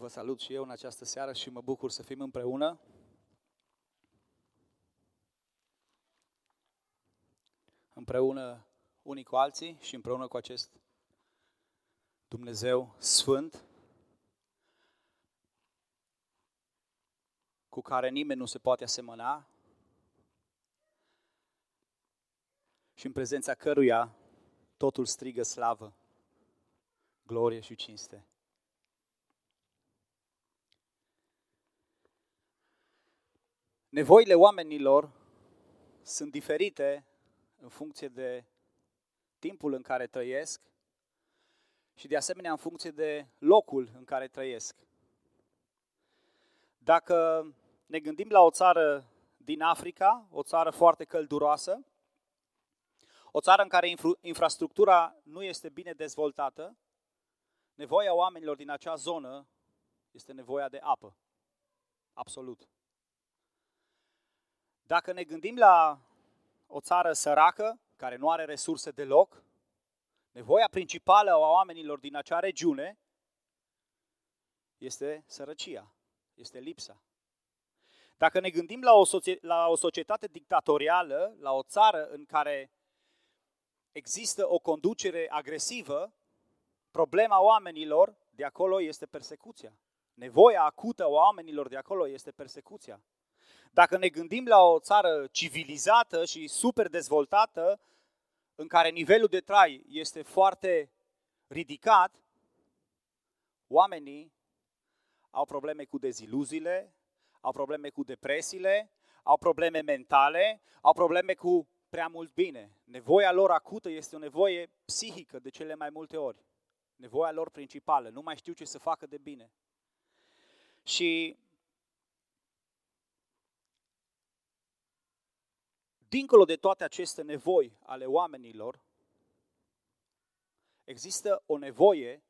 Vă salut și eu în această seară și mă bucur să fim împreună. Împreună unii cu alții și împreună cu acest Dumnezeu Sfânt cu care nimeni nu se poate asemăna și în prezența căruia totul strigă slavă, glorie și cinste. Nevoile oamenilor sunt diferite în funcție de timpul în care trăiesc și de asemenea în funcție de locul în care trăiesc. Dacă ne gândim la o țară din Africa, o țară foarte călduroasă, o țară în care infrastructura nu este bine dezvoltată, nevoia oamenilor din acea zonă este nevoia de apă. Absolut. Dacă ne gândim la o țară săracă, care nu are resurse deloc, nevoia principală a oamenilor din acea regiune este sărăcia, este lipsa. Dacă ne gândim la o societate dictatorială, la o țară în care există o conducere agresivă, problema oamenilor de acolo este persecuția. Nevoia acută a oamenilor de acolo este persecuția. Dacă ne gândim la o țară civilizată și super dezvoltată, în care nivelul de trai este foarte ridicat, oamenii au probleme cu deziluziile, au probleme cu depresiile, au probleme mentale, au probleme cu prea mult bine. Nevoia lor acută este o nevoie psihică de cele mai multe ori. Nevoia lor principală. Nu mai știu ce să facă de bine. Și dincolo de toate aceste nevoi ale oamenilor, există o nevoie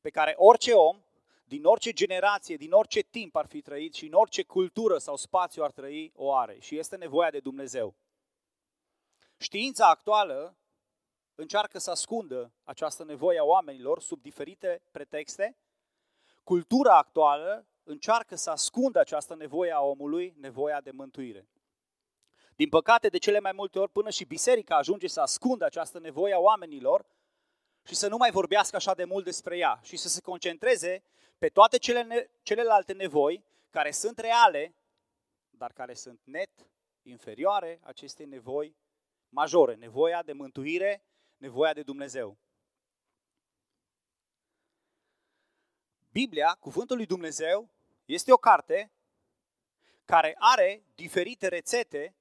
pe care orice om, din orice generație, din orice timp ar fi trăit și în orice cultură sau spațiu ar trăi, o are. Și este nevoia de Dumnezeu. Știința actuală încearcă să ascundă această nevoie a oamenilor sub diferite pretexte. Cultura actuală încearcă să ascundă această nevoie a omului, nevoia de mântuire. Din păcate, de cele mai multe ori, până și biserica ajunge să ascundă această nevoie a oamenilor și să nu mai vorbească așa de mult despre ea și să se concentreze pe toate celelalte nevoi care sunt reale, dar care sunt net inferioare acestei nevoi majore, nevoia de mântuire, nevoia de Dumnezeu. Biblia, Cuvântul lui Dumnezeu, este o carte care are diferite rețete,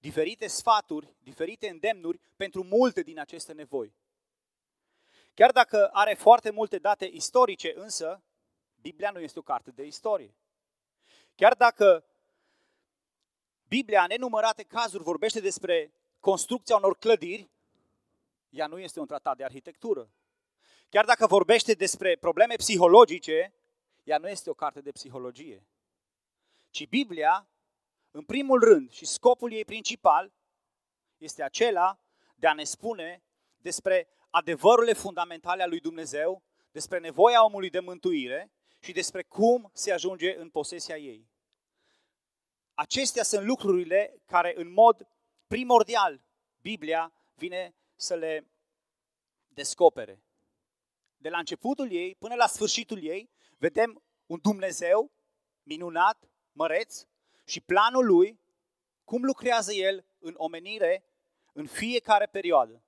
diferite sfaturi, diferite îndemnuri pentru multe din aceste nevoi. Chiar dacă are foarte multe date istorice, însă, Biblia nu este o carte de istorie. Chiar dacă Biblia, în nenumărate cazuri, vorbește despre construcția unor clădiri, ea nu este un tratat de arhitectură. Chiar dacă vorbește despre probleme psihologice, ea nu este o carte de psihologie. Ci Biblia, în primul rând și scopul ei principal, este acela de a ne spune despre adevărurile fundamentale ale lui Dumnezeu, despre nevoia omului de mântuire și despre cum se ajunge în posesia ei. Acestea sunt lucrurile care în mod primordial Biblia vine să le descopere. De la începutul ei până la sfârșitul ei vedem un Dumnezeu minunat, măreț și planul lui, cum lucrează el în omenire în fiecare perioadă.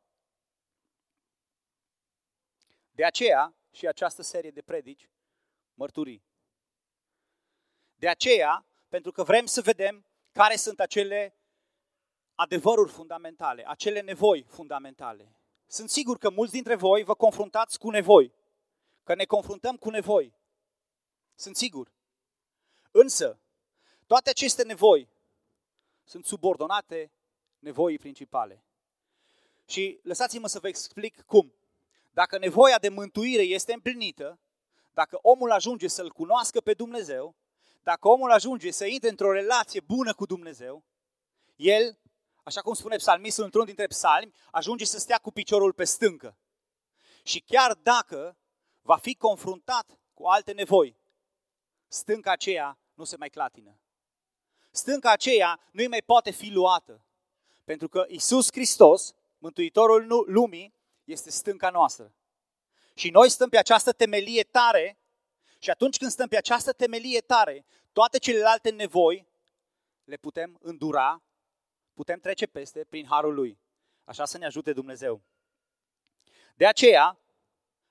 De aceea și această serie de predici, Mărturii. De aceea, pentru că vrem să vedem care sunt acele adevăruri fundamentale, acele nevoi fundamentale. Sunt sigur că mulți dintre voi vă confruntați cu nevoi, că ne confruntăm cu nevoi. Sunt sigur. Însă, toate aceste nevoi sunt subordonate nevoii principale. Și lăsați-mă să vă explic cum. Dacă nevoia de mântuire este împlinită, dacă omul ajunge să-L cunoască pe Dumnezeu, dacă omul ajunge să intre într-o relație bună cu Dumnezeu, el, așa cum spune psalmistul într-un dintre psalmi, ajunge să stea cu piciorul pe stâncă. Și chiar dacă va fi confruntat cu alte nevoi, stânca aceea nu se mai clatină. Stânca aceea nu-i mai poate fi luată. Pentru că Iisus Hristos, Mântuitorul lumii, este stânca noastră. Și noi stăm pe această temelie tare și atunci când stăm pe această temelie tare, toate celelalte nevoi le putem îndura, putem trece peste prin harul Lui. Așa să ne ajute Dumnezeu. De aceea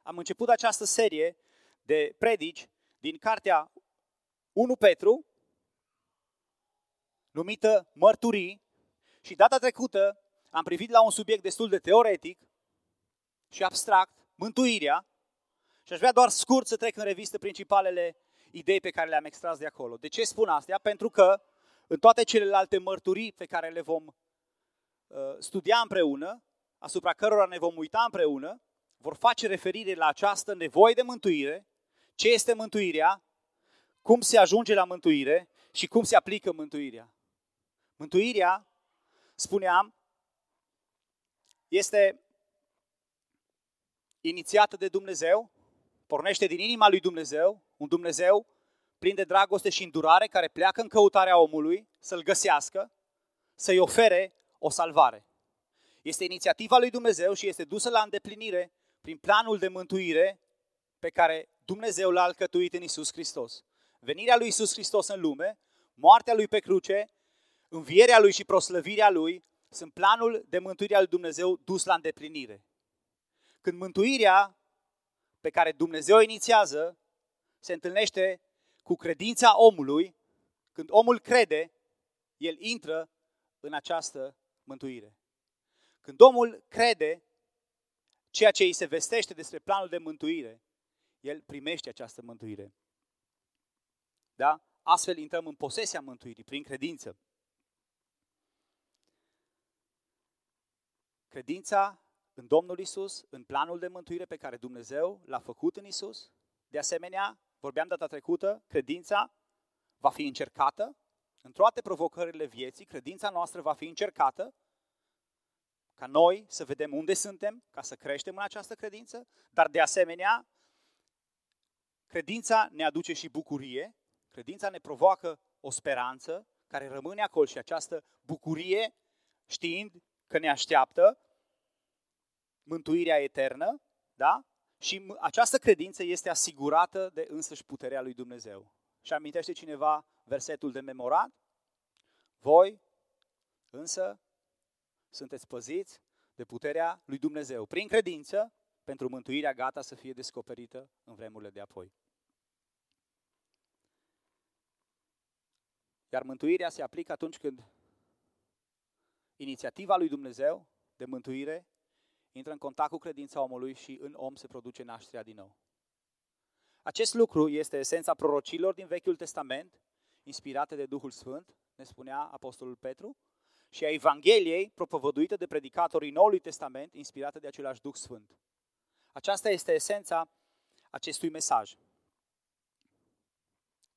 am început această serie de predici din cartea 1 Petru, numită Mărturii, și data trecută am privit la un subiect destul de teoretic și abstract, mântuirea, și aș vrea doar scurt să trec în revistă principalele idei pe care le-am extras de acolo. De ce spun asta? Pentru că în toate celelalte mărturii pe care le vom studia împreună, asupra cărora ne vom uita împreună, vor face referire la această nevoie de mântuire, ce este mântuirea, cum se ajunge la mântuire și cum se aplică mântuirea. Mântuirea, spuneam, este inițiată de Dumnezeu, pornește din inima lui Dumnezeu, un Dumnezeu plin de dragoste și îndurare care pleacă în căutarea omului să-l găsească, să-i ofere o salvare. Este inițiativa lui Dumnezeu și este dusă la îndeplinire prin planul de mântuire pe care Dumnezeu l-a alcătuit în Iisus Hristos. Venirea lui Iisus Hristos în lume, moartea lui pe cruce, învierea lui și proslăvirea lui sunt planul de mântuire al lui Dumnezeu dus la îndeplinire. Când mântuirea pe care Dumnezeu o inițiază se întâlnește cu credința omului, când omul crede, el intră în această mântuire. Când omul crede ceea ce îi se vestește despre planul de mântuire, el primește această mântuire. Da? Astfel intrăm în posesia mântuirii, prin credință. Credința în Domnul Iisus, în planul de mântuire pe care Dumnezeu l-a făcut în Iisus. De asemenea, vorbeam data trecută, credința va fi încercată. În toate provocările vieții, credința noastră va fi încercată ca noi să vedem unde suntem, ca să creștem în această credință, dar de asemenea, credința ne aduce și bucurie, credința ne provoacă o speranță care rămâne acolo și această bucurie, știind că ne așteaptă mântuirea eternă, da? Și această credință este asigurată de însăși puterea lui Dumnezeu. Și amintește cineva versetul de memorat? Voi însă sunteți păziți de puterea lui Dumnezeu prin credință pentru mântuirea gata să fie descoperită în vremurile de apoi. Iar mântuirea se aplică atunci când inițiativa lui Dumnezeu de mântuire intră în contact cu credința omului și în om se produce nașterea din nou. Acest lucru este esența prorocilor din Vechiul Testament, inspirate de Duhul Sfânt, ne spunea Apostolul Petru, și a Evangheliei, propovăduită de predicatorii Noului Testament, inspirată de același Duh Sfânt. Aceasta este esența acestui mesaj.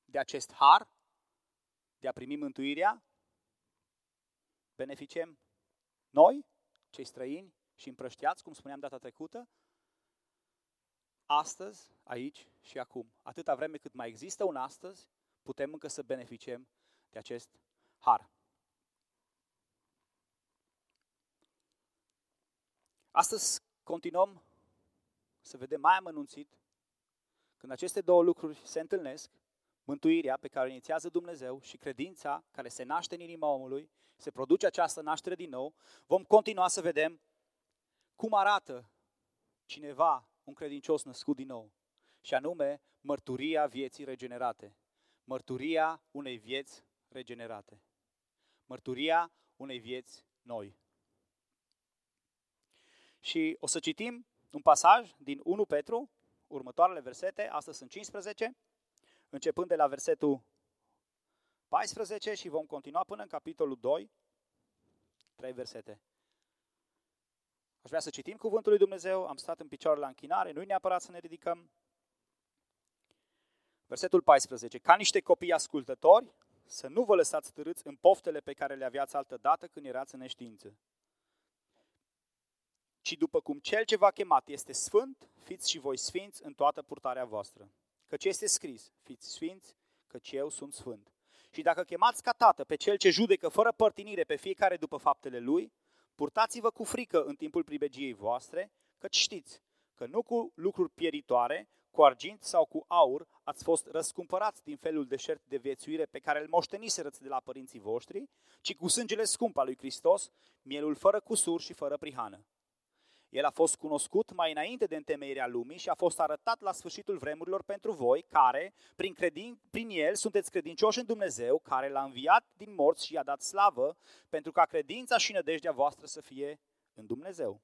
De acest har, de a primi mântuirea, beneficiem noi, cei străini și împrăștiați, cum spuneam data trecută, astăzi, aici și acum. Atâta vreme cât mai există un astăzi, putem încă să beneficiem de acest har. Astăzi continuăm să vedem mai amănunțit când aceste două lucruri se întâlnesc, mântuirea pe care o inițiază Dumnezeu și credința care se naște în inima omului, se produce această naștere din nou, vom continua să vedem cum arată cineva, un credincios născut din nou, și anume mărturia vieții regenerate, mărturia unei vieți regenerate, mărturia unei vieți noi. Și o să citim un pasaj din 1 Petru, următoarele versete, astăzi sunt 15, începând de la versetul 14 și vom continua până în capitolul 2, 3 versete. Aș vrea să citim cuvântul lui Dumnezeu, am stat în picioare la închinare, nu-i neapărat să ne ridicăm. Versetul 14. Ca niște copii ascultători, să nu vă lăsați târâți în poftele pe care le aveați altădată când erați în neștiință. Ci după cum Cel ce v-a chemat este sfânt, fiți și voi sfinți în toată purtarea voastră. Căci este scris, fiți sfinți căci eu sunt sfânt. Și dacă chemați ca tată pe cel ce judecă fără părtinire pe fiecare după faptele lui, purtați-vă cu frică în timpul pribegiei voastre, căci știți că nu cu lucruri pieritoare, cu argint sau cu aur ați fost răscumpărați din felul deșert de viețuire pe care îl moșteniserați de la părinții voștri, ci cu sângele scump al lui Hristos, mielul fără cusur și fără prihană. El a fost cunoscut mai înainte de întemeirea lumii și a fost arătat la sfârșitul vremurilor pentru voi, care, prin el, sunteți credincioși în Dumnezeu, care l-a înviat din morți și i-a dat slavă, pentru ca credința și nădejdea voastră să fie în Dumnezeu.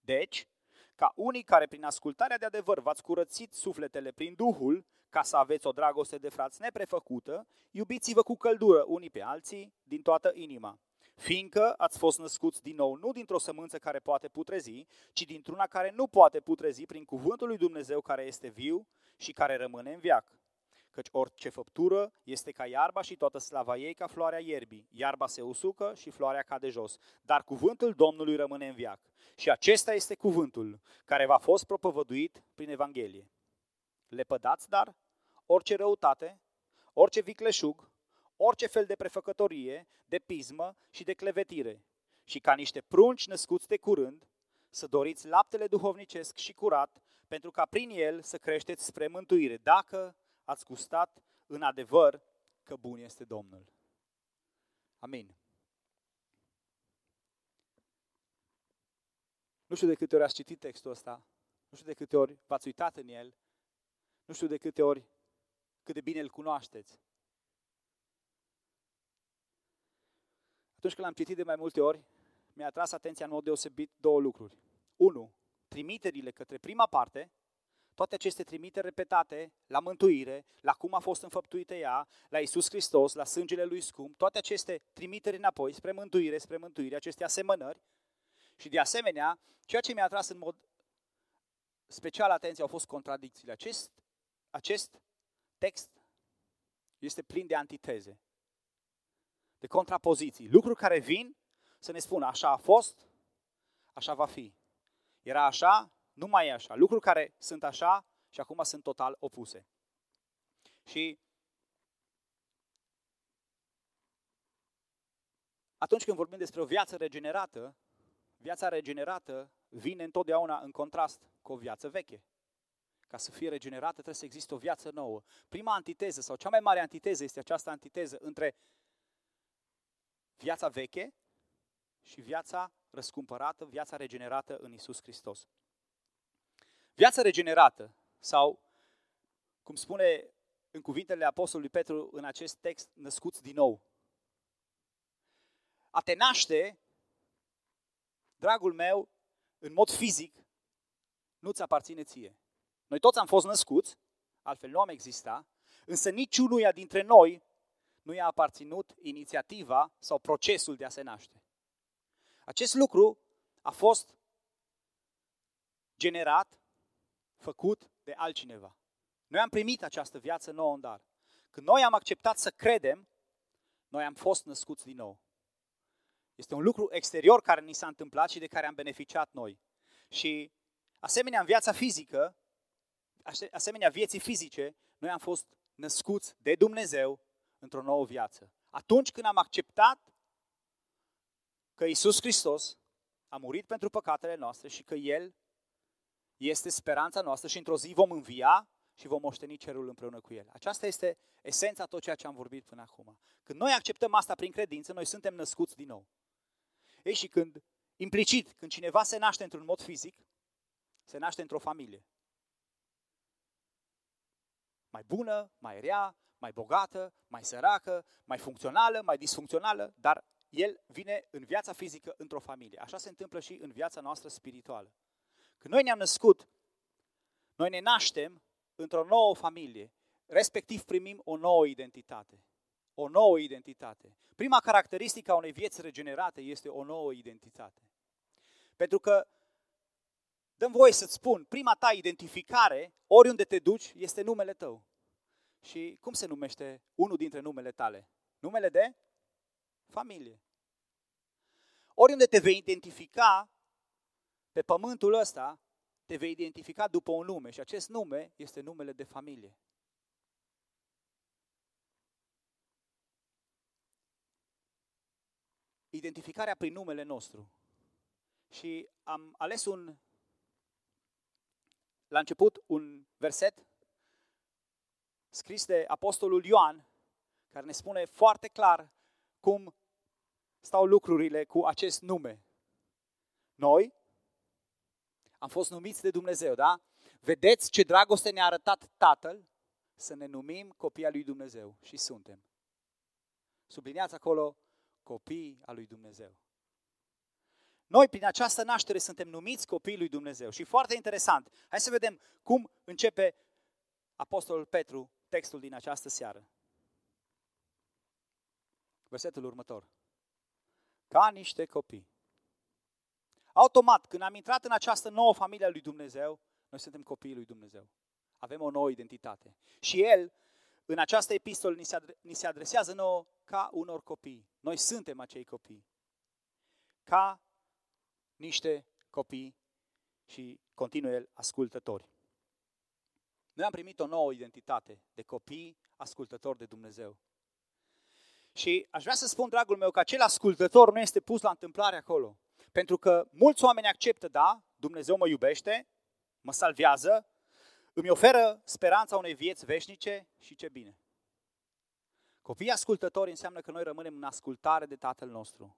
Deci, ca unii care prin ascultarea de adevăr v-ați curățit sufletele prin Duhul, ca să aveți o dragoste de frați neprefăcută, iubiți-vă cu căldură unii pe alții din toată inima. Fiindcă ați fost născuți din nou nu dintr-o sămânță care poate putrezi, ci dintr-una care nu poate putrezi prin cuvântul lui Dumnezeu care este viu și care rămâne în veac. Căci orice făptură este ca iarba și toată slava ei ca floarea ierbii. Iarba se usucă și floarea cade jos, dar cuvântul Domnului rămâne în veac. Și acesta este cuvântul care v-a fost propovăduit prin Evanghelie. Lepădați, dar, orice răutate, orice vicleșug, orice fel de prefăcătorie, de pismă și de clevetire. Și ca niște prunci născuți de curând, să doriți laptele duhovnicesc și curat, pentru ca prin el să creșteți spre mântuire, dacă ați gustat în adevăr că bun este Domnul. Amin. Nu știu de câte ori ați citit textul ăsta, nu știu de câte ori v-ați uitat în el, nu știu de câte ori cât de bine îl cunoașteți. Atunci când l-am citit de mai multe ori, mi-a atras atenția în mod deosebit două lucruri. 1. Trimiterile către prima parte, toate aceste trimiteri repetate la mântuire, la cum a fost înfăptuită ea, la Iisus Hristos, la sângele lui scump, toate aceste trimiteri înapoi spre mântuire, aceste asemănări. Și de asemenea, ceea ce mi-a atras în mod special atenția au fost contradicțiile. Acest text este plin de antiteze, de contrapoziții, lucruri care vin să ne spună așa a fost, așa va fi. Era așa, nu mai e așa. Lucruri care sunt așa și acum sunt total opuse. Și atunci când vorbim despre o viață regenerată, viața regenerată vine întotdeauna în contrast cu o viață veche. Ca să fie regenerată trebuie să existe o viață nouă. Prima antiteză sau cea mai mare antiteză este această antiteză între viața veche și viața răscumpărată, viața regenerată în Iisus Hristos. Viața regenerată, sau cum spune în cuvintele Apostolului Petru în acest text, născuți din nou. A te naște, dragul meu, în mod fizic, nu-ți aparține ție. Noi toți am fost născuți, altfel nu am exista, însă niciunuia dintre noi nu i-a aparținut inițiativa sau procesul de a se naște. Acest lucru a fost generat, făcut de altcineva. Noi am primit această viață nouă în dar. Când noi am acceptat să credem, noi am fost născuți din nou. Este un lucru exterior care ni s-a întâmplat și de care am beneficiat noi. Și asemenea în viața fizică, asemenea vieții fizice, noi am fost născuți de Dumnezeu într-o nouă viață. Atunci când am acceptat că Iisus Hristos a murit pentru păcatele noastre și că El este speranța noastră și într-o zi vom învia și vom moșteni cerul împreună cu El. Aceasta este esența tot ceea ce am vorbit până acum. Când noi acceptăm asta prin credință, noi suntem născuți din nou. Ei, și când, implicit, când cineva se naște într-un mod fizic, se naște într-o familie. Mai bună, mai rea, mai bogată, mai săracă, mai funcțională, mai disfuncțională, dar el vine în viața fizică într-o familie. Așa se întâmplă și în viața noastră spirituală. Când noi ne-am născut, noi ne naștem într-o nouă familie, respectiv primim o nouă identitate. O nouă identitate. Prima caracteristică a unei vieți regenerate este o nouă identitate. Pentru că, dăm voie să-ți spun, prima ta identificare, oriunde te duci, este numele tău. Și cum se numește unul dintre numele tale? Numele de familie. Oriunde te vei identifica pe pământul ăsta, te vei identifica după un nume și acest nume este numele de familie. identificarea prin numele nostru. Și am ales la început un verset scris de Apostolul Ioan, care ne spune foarte clar cum stau lucrurile cu acest nume. Noi am fost numiți de Dumnezeu, da? Vedeți ce dragoste ne-a arătat Tatăl să ne numim copii al lui Dumnezeu și suntem. Subliniați acolo copii al lui Dumnezeu. Noi prin această naștere suntem numiți copiii lui Dumnezeu și foarte interesant. Hai să vedem cum începe Apostolul Petru textul din această seară. Versetul următor. Ca niște copii. Automat, când am intrat în această nouă familie a lui Dumnezeu, noi suntem copiii lui Dumnezeu. Avem o nouă identitate. Și El, în această epistolă, ni se adresează nouă ca unor copii. Noi suntem acei copii. Ca niște copii și continuă el ascultători. Noi am primit o nouă identitate de copii ascultători de Dumnezeu. Și aș vrea să spun, dragul meu, că acel ascultător nu este pus la întâmplare acolo. Pentru că mulți oameni acceptă, da, Dumnezeu mă iubește, mă salvează, îmi oferă speranța unei vieți veșnice și ce bine. Copiii ascultători înseamnă că noi rămânem în ascultare de Tatăl nostru.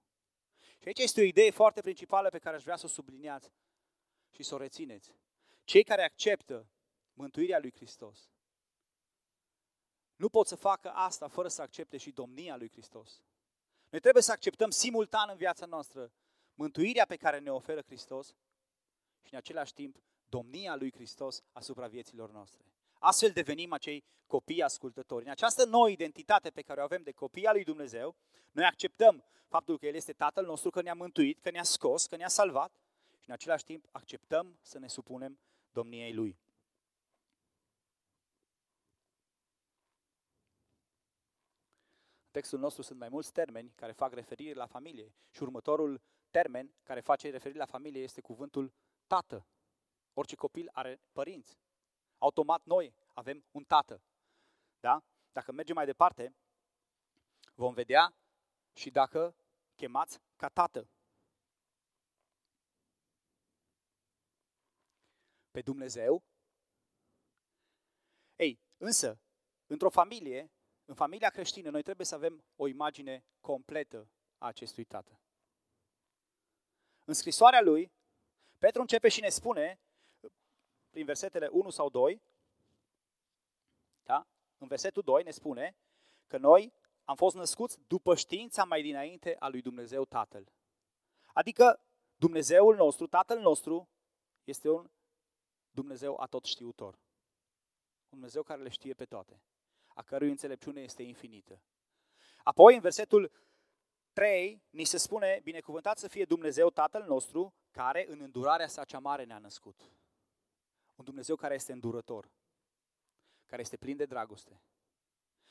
Și aici este o idee foarte principală pe care aș vrea să o subliniați și să o rețineți. Cei care acceptă mântuirea lui Hristos nu pot să facă asta fără să accepte și domnia lui Hristos. Noi trebuie să acceptăm simultan în viața noastră mântuirea pe care ne oferă Hristos și în același timp domnia lui Hristos asupra vieților noastre. Astfel devenim acei copii ascultători. În această nouă identitate pe care o avem de copii al lui Dumnezeu, noi acceptăm faptul că El este Tatăl nostru, că ne-a mântuit, că ne-a scos, că ne-a salvat și în același timp acceptăm să ne supunem domniei Lui. În textul nostru sunt mai mulți termeni care fac referire la familie și următorul termen care face referire la familie este cuvântul tată. Orice copil are părinți. Automat noi avem un tată. Da? Dacă mergem mai departe, vom vedea și dacă chemați ca tată. Pe Dumnezeu. Ei, însă, într-o familie, în familia creștină, noi trebuie să avem o imagine completă a acestui tată. În scrisoarea lui, Petru începe și ne spune prin versetele 1 sau 2, da? În versetul 2 ne spune că noi am fost născuți după știința mai dinainte a lui Dumnezeu Tatăl. Adică Dumnezeul nostru, Tatăl nostru, este un Dumnezeu atotștiutor. Un Dumnezeu care le știe pe toate, a cărui înțelepciune este infinită. Apoi, în versetul 3, ni se spune, binecuvântat să fie Dumnezeu Tatăl nostru, care în îndurarea sa cea mare ne-a născut. Un Dumnezeu care este îndurător, care este plin de dragoste,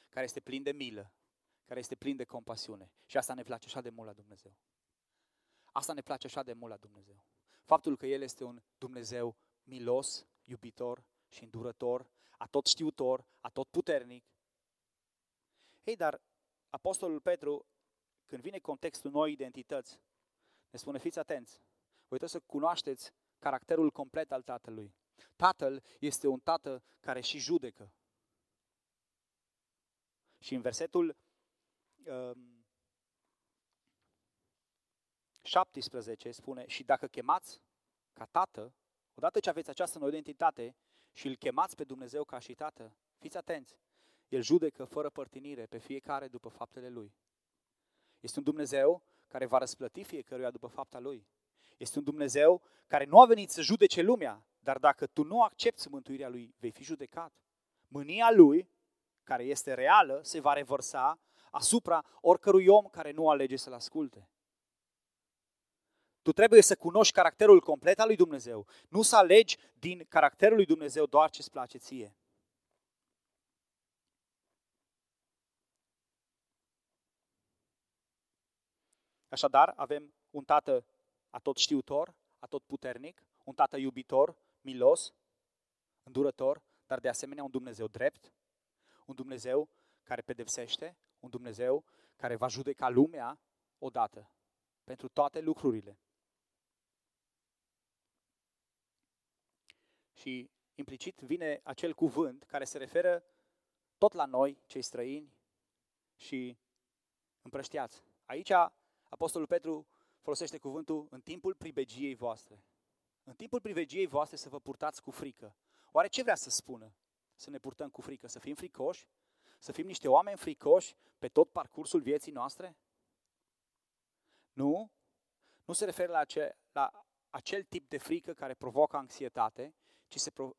care este plin de milă, care este plin de compasiune. Și asta ne place așa de mult la Dumnezeu. Asta ne place așa de mult la Dumnezeu. Faptul că El este un Dumnezeu milos, iubitor și îndurător, atotștiutor, atotputernic. Ei, dar Apostolul Petru, când vine contextul noi identități, ne spune, fiți atenți, voi trebuie să cunoașteți caracterul complet al Tatălui. Tatăl este un tată care și judecă. Și în versetul 17 spune, și dacă chemați ca tată, odată ce aveți această nouă identitate și îl chemați pe Dumnezeu ca și tată, fiți atenți, El judecă fără părtinire pe fiecare după faptele Lui. Este un Dumnezeu care va răsplăti fiecăruia după fapta Lui. Este un Dumnezeu care nu a venit să judece lumea, dar dacă tu nu accepti mântuirea Lui, vei fi judecat. Mânia Lui, care este reală, se va revărsa asupra oricărui om care nu alege să-L asculte. Tu trebuie să cunoști caracterul complet al lui Dumnezeu. Nu să alegi din caracterul lui Dumnezeu doar ce-ți place ție. Așadar, avem un tată atotștiutor, atotputernic, un tată iubitor, milos, îndurător, dar de asemenea un Dumnezeu drept, un Dumnezeu care pedepsește, un Dumnezeu care va judeca lumea odată pentru toate lucrurile. Și implicit vine acel cuvânt care se referă tot la noi, cei străini și împrăștiați. Aici Apostolul Petru folosește cuvântul în timpul pribegiei voastre. În timpul pribegiei voastre să vă purtați cu frică. Oare ce vrea să spună? Să ne purtăm cu frică, să fim fricoși? Să fim niște oameni fricoși pe tot parcursul vieții noastre? Nu. Nu se referă la acel tip de frică care provoacă anxietate,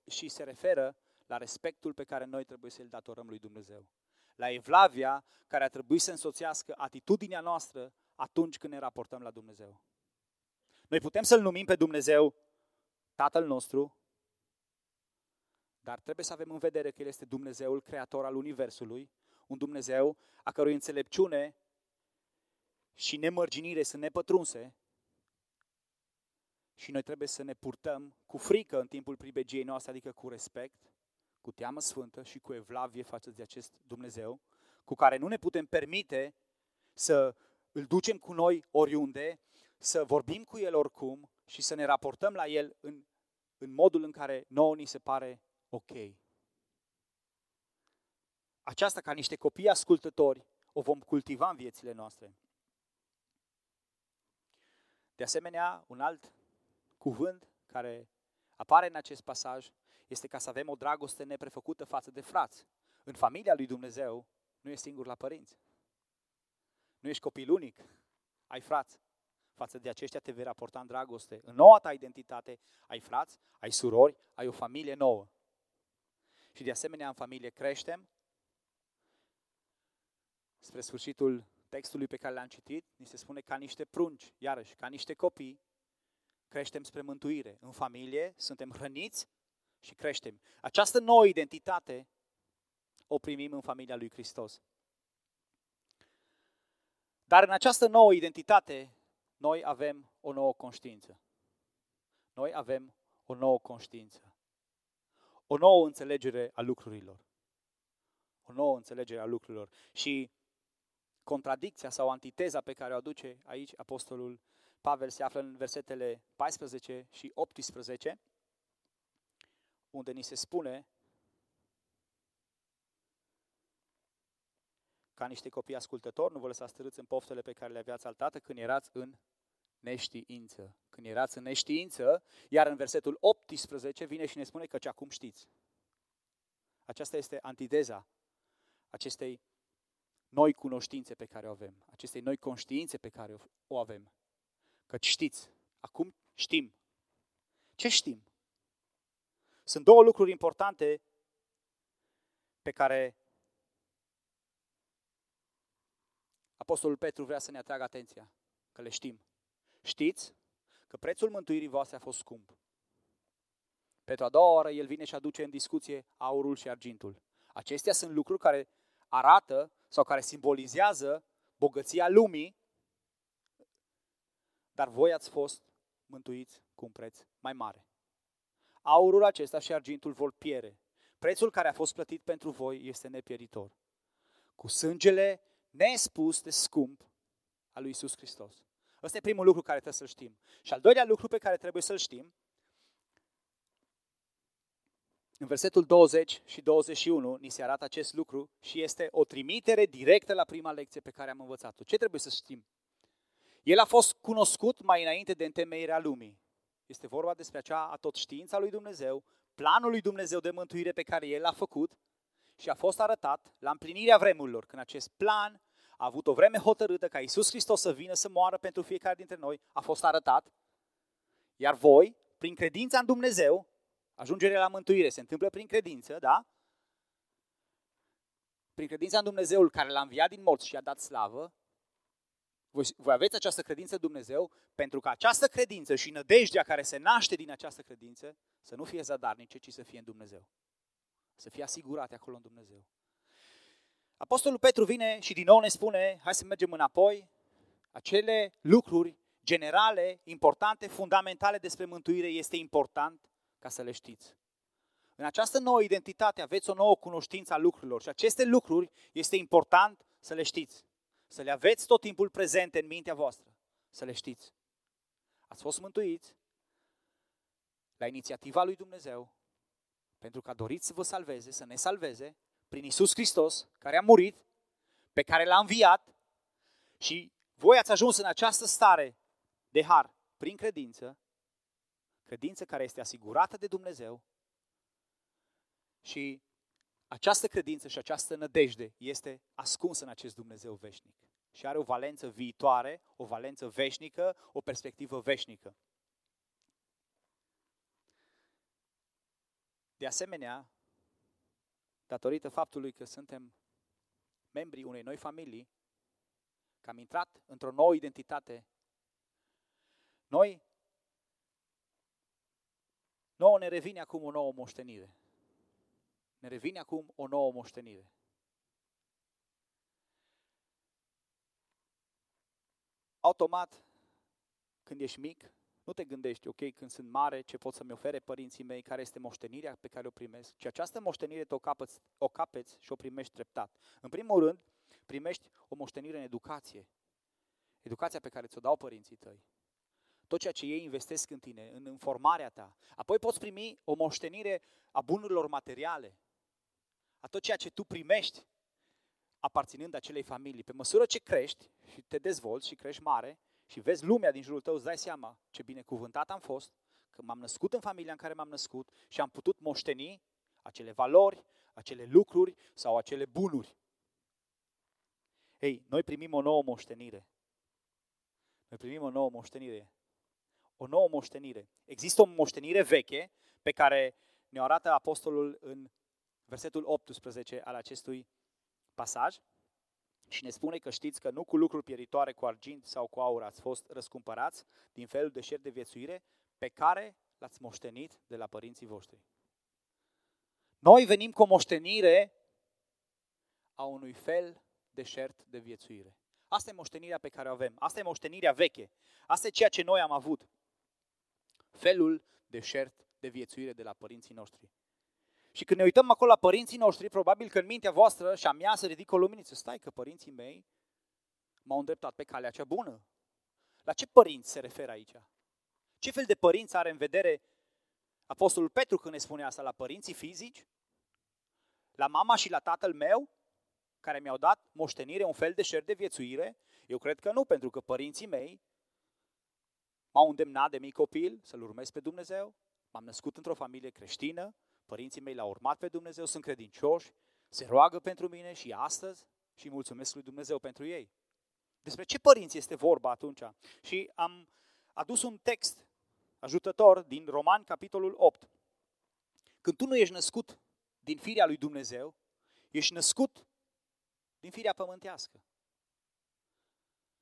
ci se referă la respectul pe care noi trebuie să-l datorăm lui Dumnezeu. La evlavia care a trebuit să însoțească atitudinea noastră atunci când ne raportăm la Dumnezeu. Noi putem să-L numim pe Dumnezeu Tatăl nostru, dar trebuie să avem în vedere că El este Dumnezeul creator al Universului, un Dumnezeu a cărui înțelepciune și nemărginire sunt nepătrunse și noi trebuie să ne purtăm cu frică în timpul pribegiei noastre, adică cu respect, cu teamă sfântă și cu evlavie față de acest Dumnezeu, cu care nu ne putem permite să îl ducem cu noi oriunde, să vorbim cu El oricum și să ne raportăm la El în modul în care nouă ni se pare ok. Aceasta, ca niște copii ascultători, o vom cultiva în viețile noastre. De asemenea, un alt cuvânt care apare în acest pasaj este ca să avem o dragoste neprefăcută față de frați. În familia lui Dumnezeu nu ești singur la părinți. Nu ești copil unic, ai frați. Față de aceștia te vei raporta în dragoste. În noua ta identitate ai frați, ai surori, ai o familie nouă. Și de asemenea în familie creștem. Spre sfârșitul textului pe care l-am citit, ni se spune ca niște prunci, iarăși, ca niște copii, creștem spre mântuire. În familie suntem hrăniți și creștem. Această nouă identitate o primim în familia lui Hristos. Dar în această nouă identitate noi avem o nouă conștiință. Noi avem o nouă conștiință. O nouă înțelegere a lucrurilor. O nouă înțelegere a lucrurilor. Și contradicția sau antiteza pe care o aduce aici Apostolul Pavel se află în versetele 14 și 18, unde ni se spune ca niște copii ascultători, nu vă lăsați târâți în poftele pe care le aveați altată când erați în neștiință. Când erați în neștiință, iar în versetul 18 vine și ne spune căci acum știți. Aceasta este antiteza acestei noi cunoștințe pe care o avem, acestei noi conștiințe pe care o avem. Căci știți, acum știm. Ce știm? Sunt două lucruri importante pe care Apostolul Petru vrea să ne atragă atenția, că le știm. Știți că prețul mântuirii voastre a fost scump. Pentru a doua oară el vine și aduce în discuție aurul și argintul. Acestea sunt lucruri care arată sau care simbolizează bogăția lumii, dar voi ați fost mântuiți cu un preț mai mare. Aurul acesta și argintul vor piere. Prețul care a fost plătit pentru voi este nepieritor. Cu sângele nespus de scump al lui Iisus Hristos. Ăsta e primul lucru care trebuie să-l știm. Și al doilea lucru pe care trebuie să-l știm, în versetul 20 și 21 ni se arată acest lucru și este o trimitere directă la prima lecție pe care am învățat-o. Ce trebuie să știm? El a fost cunoscut mai înainte de întemeirea lumii. Este vorba despre acea atotștiința lui Dumnezeu, planul lui Dumnezeu de mântuire pe care El l-a făcut și a fost arătat la împlinirea vremurilor, când acest plan a avut o vreme hotărâtă ca Iisus Hristos să vină să moară pentru fiecare dintre noi, a fost arătat, iar voi, prin credința în Dumnezeu, ajungerea la mântuire se întâmplă prin credință, da? Prin credința în Dumnezeul care l-a înviat din morți și a dat slavă, voi aveți această credință în Dumnezeu pentru că această credință și nădejdea care se naște din această credință să nu fie zadarnice, ci să fie în Dumnezeu. Să fie asigurate acolo în Dumnezeu. Apostolul Petru vine și din nou ne spune, hai să mergem înapoi, acele lucruri generale, importante, fundamentale despre mântuire este important ca să le știți. În această nouă identitate aveți o nouă cunoștință a lucrurilor și aceste lucruri este important să le știți. Să le aveți tot timpul prezente în mintea voastră. să le știți. Ați fost mântuiți la inițiativa lui Dumnezeu pentru că a dorit să vă salveze, să ne salveze prin Iisus Hristos, care a murit, pe care l-a înviat și voi ați ajuns în această stare de har prin credință, credință care este asigurată de Dumnezeu și această credință și această nădejde este ascunsă în acest Dumnezeu veșnic și are o valență viitoare, o valență veșnică, o perspectivă veșnică. De asemenea, datorită faptului că suntem membrii unei noi familii, că am intrat într-o nouă identitate, nouă ne revine acum o nouă moștenire. Ne revine acum o nouă moștenire. Automat, când ești mic, nu te gândești, ok, când sunt mare, ce pot să-mi ofere părinții mei, care este moștenirea pe care o primesc. Și această moștenire te o capeți și o primești treptat. În primul rând, primești o moștenire în educație. Educația pe care ți-o dau părinții tăi. Tot ceea ce ei investesc în tine, în formarea ta. Apoi poți primi o moștenire a bunurilor materiale. A tot ceea ce tu primești aparținând acelei familii. Pe măsură ce crești și te dezvolți și crești mare, și vezi lumea din jurul tău, îți dai seama ce binecuvântat am fost, că m-am născut în familia în care m-am născut și am putut moșteni acele valori, acele lucruri sau acele bunuri. Ei, noi primim o nouă moștenire. Noi primim o nouă moștenire. O nouă moștenire. Există o moștenire veche pe care ne arată apostolul în versetul 18 al acestui pasaj. Și ne spune că știți că nu cu lucruri pieritoare, cu argint sau cu aur ați fost răscumpărați din felul de șer de viețuire pe care l-ați moștenit de la părinții voștri. Noi venim cu o moștenire a unui fel de șert de viețuire. Asta e moștenirea pe care o avem. Asta e moștenirea veche. Asta e ceea ce noi am avut. Felul de șert de viețuire de la părinții noștri. Și când ne uităm acolo la părinții noștri, probabil că în mintea voastră și a mea se ridică o luminiță. Stai că părinții mei m-au îndreptat pe calea cea bună. La ce părinți se referă aici? Ce fel de părinți are în vedere apostolul Petru când ne spune asta? La părinții fizici? La mama și la tatăl meu? Care mi-au dat moștenire, un fel de șer de viețuire? Eu cred că nu, pentru că părinții mei m-au îndemnat de mic copil să-L urmez pe Dumnezeu. M-am născut într-o familie creștină. Părinții mei l-au urmat pe Dumnezeu, sunt credincioși, se roagă pentru mine și astăzi și mulțumesc lui Dumnezeu pentru ei. Despre ce părinți este vorba atunci? Și am adus un text ajutător din Romani, capitolul 8. Când tu nu ești născut din firea lui Dumnezeu, ești născut din firea pământească.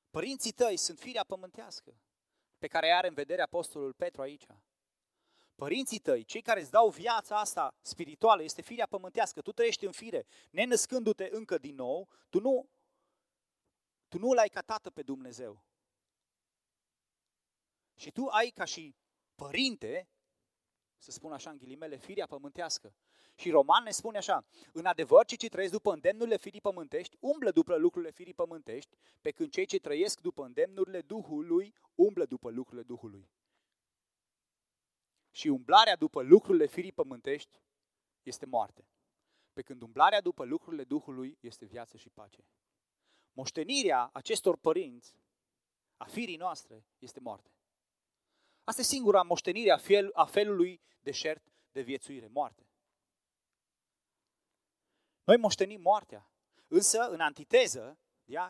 Părinții tăi sunt firea pământească, pe care are în vedere apostolul Petru aici. Părinții tăi, cei care îți dau viața asta spirituală, este firea pământească. Tu trăiești în fire, nenăscându-te încă din nou, tu nu L-ai ca tată pe Dumnezeu. Și tu ai ca și părinte, să spun așa în ghilimele, firea pământească. Și Roman ne spune așa: în adevăr, cei ce trăiesc după îndemnurile firii pământești umblă după lucrurile firii pământești, pe când cei ce trăiesc după îndemnurile Duhului umblă după lucrurile Duhului. Și umblarea după lucrurile firii pământești este moarte. Pe când umblarea după lucrurile Duhului este viață și pace. Moștenirea acestor părinți, a firii noastre, este moarte. Asta e singura moștenire a felului de șert de viețuire, moarte. Noi moștenim moartea, însă în antiteză,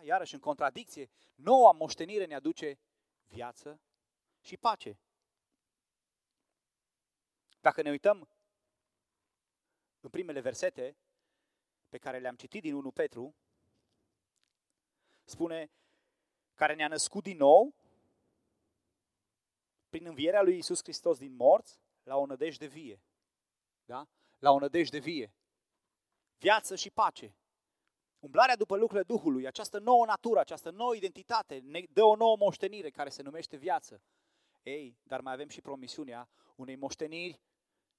iarăși în contradicție, noua moștenire ne aduce viață și pace. Dacă ne uităm în primele versete pe care le-am citit din 1 Petru, spune, care ne-a născut din nou prin învierea lui Iisus Hristos din morți la o nădejde vie. Da? La o nădejde vie. Viață și pace. Umblarea după lucrurile Duhului, această nouă natură, această nouă identitate, ne dă o nouă moștenire care se numește viață. Ei, dar mai avem și promisiunea unei moșteniri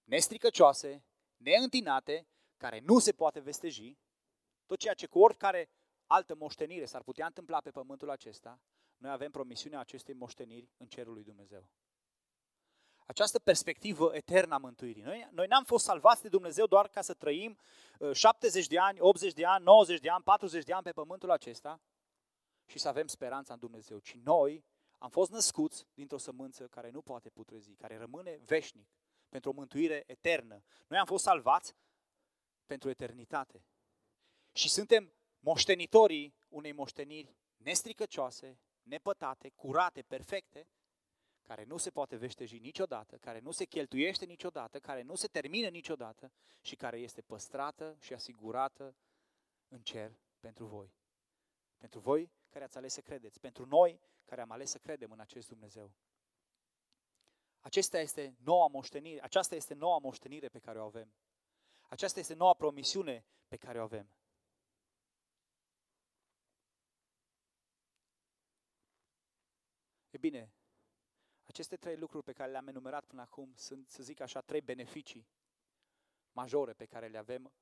nestricăcioase, neîntinate, care nu se poate vesteji, tot ceea ce cu oricare altă moștenire s-ar putea întâmpla pe pământul acesta, noi avem promisiunea acestei moșteniri în cerul lui Dumnezeu. Această perspectivă eternă a mântuirii. Noi n-am fost salvați de Dumnezeu doar ca să trăim 70 de ani, 80 de ani, 90 de ani, 40 de ani pe pământul acesta și să avem speranța în Dumnezeu, ci noi am fost născuți dintr-o sămânță care nu poate putrezi, care rămâne veșnic, pentru o mântuire eternă. Noi am fost salvați pentru eternitate. Și suntem moștenitorii unei moșteniri nestricăcioase, nepătate, curate, perfecte, care nu se poate veșteji niciodată, care nu se cheltuiește niciodată, care nu se termină niciodată și care este păstrată și asigurată în cer pentru voi. Pentru voi care ați ales să credeți, pentru noi care am ales să credem în acest Dumnezeu. Aceasta este noua moștenire, aceasta este noua moștenire pe care o avem. Aceasta este noua promisiune pe care o avem. E bine, aceste trei lucruri pe care le-am enumerat până acum sunt, să zic așa, trei beneficii majore pe care le avem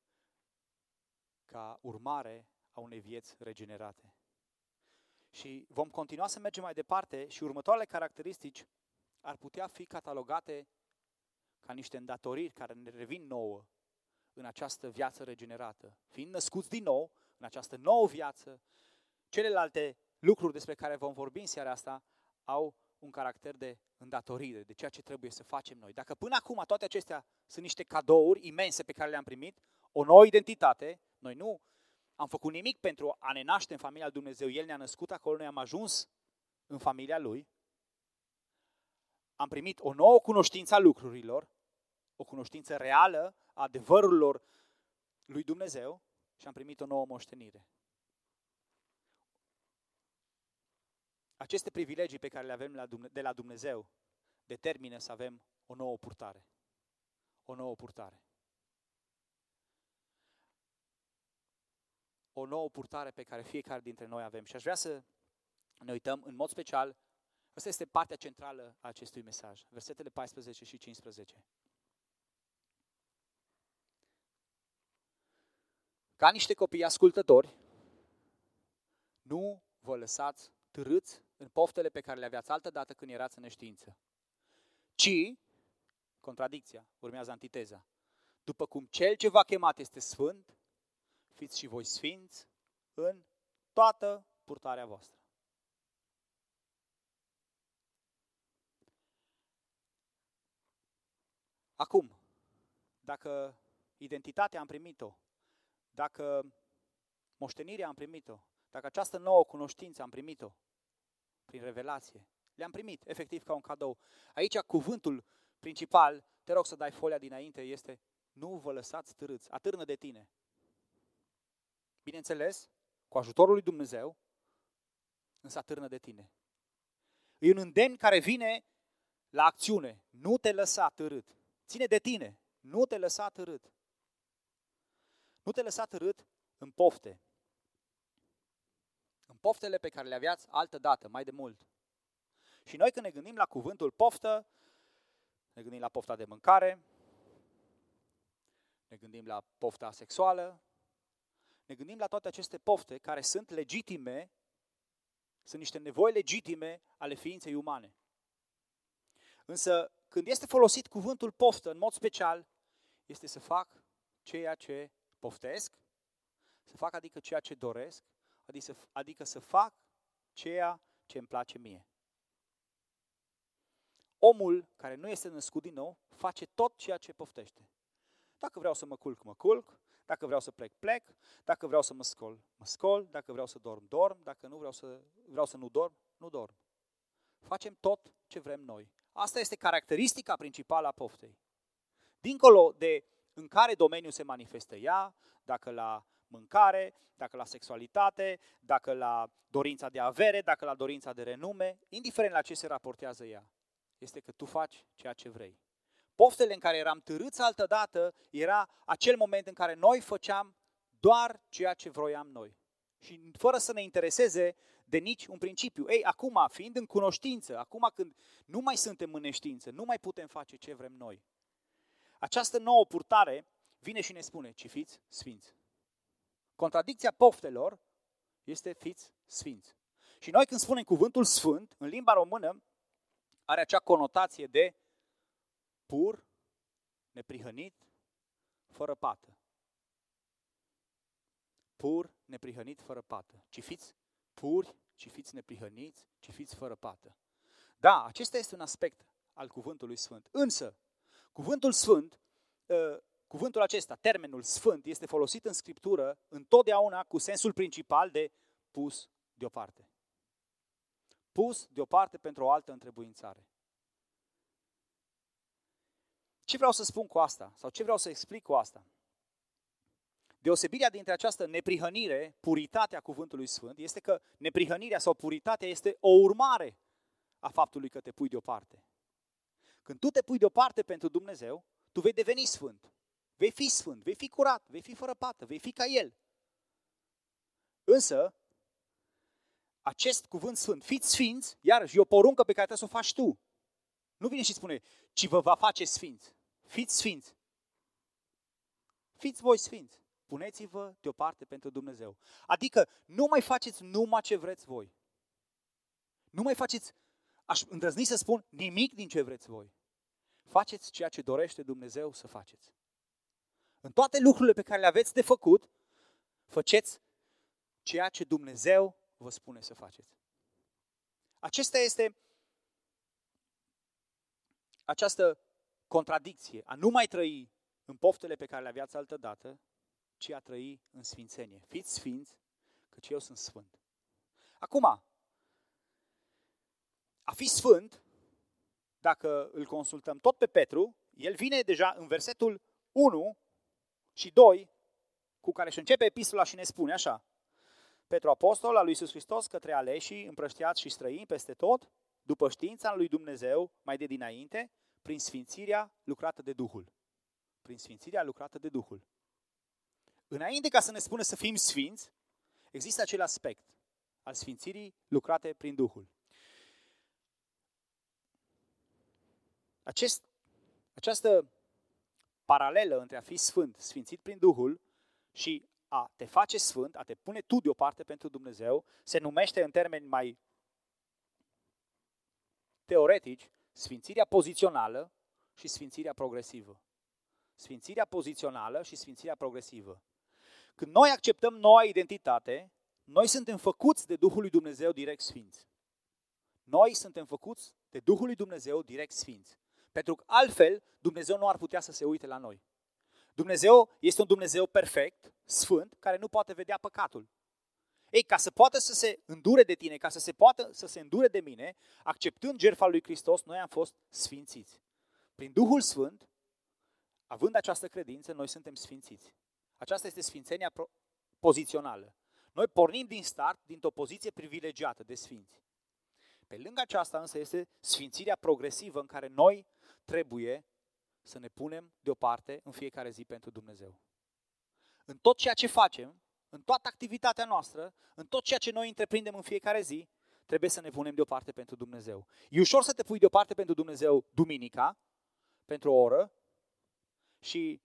ca urmare a unei vieți regenerate. Și vom continua să mergem mai departe și următoarele caracteristici ar putea fi catalogate ca niște îndatoriri care ne revin nouă în această viață regenerată. Fiind născuți din nou, în această nouă viață, celelalte lucruri despre care vom vorbi în seara asta au un caracter de îndatorire, de ceea ce trebuie să facem noi. Dacă până acum toate acestea sunt niște cadouri imense pe care le-am primit, o nouă identitate, noi nu am făcut nimic pentru a ne naște în familia lui Dumnezeu, El ne-a născut acolo, noi am ajuns în familia Lui, am primit o nouă cunoștință a lucrurilor, o cunoștință reală a adevărurilor lui Dumnezeu și am primit o nouă moștenire. Aceste privilegii pe care le avem de la Dumnezeu determină să avem o nouă purtare. O nouă purtare. O nouă purtare pe care fiecare dintre noi avem. Și aș vrea să ne uităm în mod special, asta este partea centrală a acestui mesaj, versetele 14 și 15. Ca niște copii ascultători, nu vă lăsați târâți în poftele pe care le aveați altădată când erați în neștiință, ci, contradicția, urmează antiteza, după cum Cel ce v-a chemat este sfânt, fiți și voi sfinți în toată purtarea voastră. Acum, dacă identitatea am primit-o, dacă moștenirea am primit-o, dacă această nouă cunoștință am primit-o prin revelație, le-am primit efectiv ca un cadou. Aici cuvântul principal, te rog să dai folia dinainte, este nu vă lăsați târâți, atârnă de tine. Bineînțeles, cu ajutorul lui Dumnezeu, însă atârnă de tine. E un îndemn care vine la acțiune, nu te lăsa târât. Ține de tine, nu te lăsa târât. Nu te lăsa târât în pofte. În poftele pe care le aveați altădată, mai de mult. Și noi când ne gândim la cuvântul poftă, ne gândim la pofta de mâncare, ne gândim la pofta sexuală, ne gândim la toate aceste pofte care sunt legitime, sunt niște nevoi legitime ale ființei umane. Însă, când este folosit cuvântul poftă, în mod special, este să fac ceea ce poftesc, să fac adică ceea ce doresc, adică să fac ceea ce îmi place mie. Omul care nu este născut din nou face tot ceea ce poftește. Dacă vreau să mă culc, mă culc. Dacă vreau să plec, plec. Dacă vreau să mă scol, mă scol. Dacă vreau să dorm, dorm. Dacă nu vreau să nu dorm, nu dorm. Facem tot ce vrem noi. Asta este caracteristica principală a poftei. Dincolo de în care domeniu se manifestă ea, dacă la mâncare, dacă la sexualitate, dacă la dorința de avere, dacă la dorința de renume, indiferent la ce se raportează ea, este că tu faci ceea ce vrei. Poftele în care eram târâți altădată era acel moment în care noi făceam doar ceea ce vroiam noi. Și fără să ne intereseze de nici un principiu. Ei, acum, fiind în cunoștință, acum când nu mai suntem în neștiință, nu mai putem face ce vrem noi. Această nouă purtare vine și ne spune, ci fiți sfinți. Contradicția poftelor este fiți sfinți. Și noi când spunem cuvântul sfânt, în limba română, are acea conotație de pur, neprihănit, fără pată. Pur, neprihănit, fără pată. Ci fiți puri, ci fiți neprihăniți, ci fiți fără pată. Da, acesta este un aspect al cuvântului sfânt. Însă, cuvântul sfânt, cuvântul acesta, termenul sfânt, este folosit în Scriptură întotdeauna cu sensul principal de pus deoparte. Pus deoparte pentru o altă întrebuințare. Ce vreau să spun cu asta? Sau ce vreau să explic cu asta? Deosebirea dintre această neprihănire, puritatea cuvântului sfânt, este că neprihănirea sau puritatea este o urmare a faptului că te pui deoparte. Când tu te pui deoparte pentru Dumnezeu, tu vei deveni sfânt. Vei fi sfânt, vei fi curat, vei fi fără pată, vei fi ca El. Însă, acest cuvânt sfânt, fiți sfinți, iarăși e o poruncă pe care trebuie să o faci tu. Nu vine și spune, ci vă va face sfinți. Fiți sfinți. Fiți voi sfinți. Puneți-vă deoparte pentru Dumnezeu. Adică nu mai faceți numai ce vreți voi. Nu mai faceți, aș îndrăzni să spun, nimic din ce vreți voi. Faceți ceea ce dorește Dumnezeu să faceți. În toate lucrurile pe care le aveți de făcut, faceți ceea ce Dumnezeu vă spune să faceți. Acesta este această contradicție, a nu mai trăi în poftele pe care le aveați altădată, ci a trăi în sfințenie. Fiți sfinți, căci eu sunt sfânt. Acum, a fi sfânt, dacă îl consultăm tot pe Petru, el vine deja în versetul 1 și 2, cu care își începe epistola și ne spune așa: Petru, apostol al lui Iisus Hristos, către aleșii, împrăștiați și străini peste tot, după știința lui Dumnezeu, mai de dinainte, prin sfințirea lucrată de Duhul. Prin sfințirea lucrată de Duhul. Înainte ca să ne spună să fim sfinți, există acel aspect al sfințirii lucrate prin Duhul. Această paralelă între a fi sfânt, sfințit prin Duhul, și a te face sfânt, a te pune tu deoparte pentru Dumnezeu, se numește în termeni mai teoretici sfințirea pozițională și sfințirea progresivă. Sfințirea pozițională și sfințirea progresivă. Când noi acceptăm noua identitate, noi suntem făcuți de Duhul lui Dumnezeu direct sfinți. Noi suntem făcuți de Duhul lui Dumnezeu direct sfinți. Pentru că altfel Dumnezeu nu ar putea să se uite la noi. Dumnezeu este un Dumnezeu perfect, sfânt, care nu poate vedea păcatul. Ei, ca să poată să se îndure de tine, ca să se poată să se îndure de mine, acceptând jertfa lui Hristos, noi am fost sfințiți. Prin Duhul Sfânt, având această credință, noi suntem sfințiți. Aceasta este sfințenia pozițională. Noi pornim din start, dintr-o poziție privilegiată de sfinți. Pe lângă aceasta însă este sfințirea progresivă în care noi trebuie să ne punem deoparte în fiecare zi pentru Dumnezeu. În tot ceea ce facem, în toată activitatea noastră, în tot ceea ce noi întreprindem în fiecare zi, trebuie să ne punem deoparte pentru Dumnezeu. E ușor să te pui deoparte pentru Dumnezeu duminica, pentru o oră, și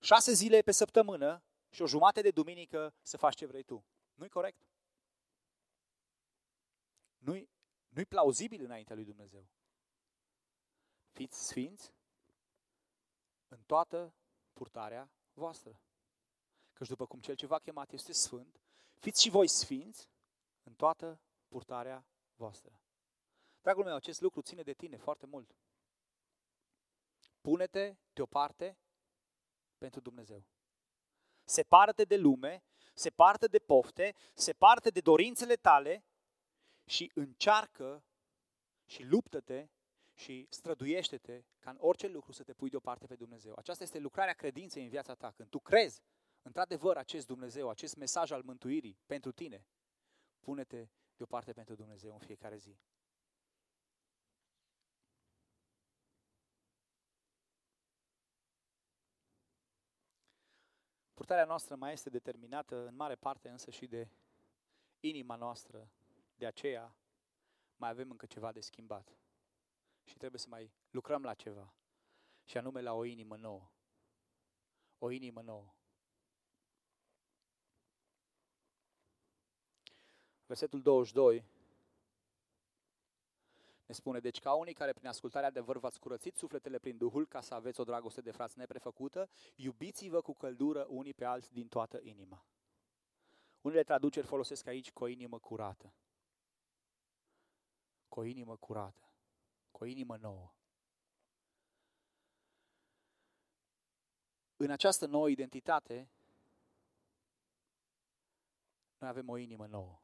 6 zile pe săptămână și o jumătate de duminică să faci ce vrei tu. Nu-i corect? Nu-i plauzibil înaintea lui Dumnezeu. Fiți sfinți în toată purtarea voastră. Căci după cum Cel ce v-a chemat este sfânt, fiți și voi sfinți în toată purtarea voastră. Dragul meu, acest lucru ține de tine foarte mult. Pune-te deoparte pentru Dumnezeu. Separă-te de lume, separă-te de pofte, separă-te de dorințele tale și încearcă și luptă-te și străduiește-te ca în orice lucru să te pui deoparte pe Dumnezeu. Aceasta este lucrarea credinței în viața ta. Când tu crezi într-adevăr acest Dumnezeu, acest mesaj al mântuirii pentru tine, pune-te deoparte pentru Dumnezeu în fiecare zi. Purtarea noastră mai este determinată în mare parte însă și de inima noastră. De aceea mai avem încă ceva de schimbat. Și trebuie să mai lucrăm la ceva. Și anume la o inimă nouă. O inimă nouă. Versetul 22 Ne spune, deci ca unii care prin ascultarea de adevăr v-ați curățit sufletele prin Duhul, ca să aveți o dragoste de frați neprefăcută, iubiți-vă cu căldură unii pe alți din toată inima. Unele traduceri folosesc aici cu o inimă curată. Cu o inimă curată. Cu o inimă nouă. În această nouă identitate, noi avem o inimă nouă.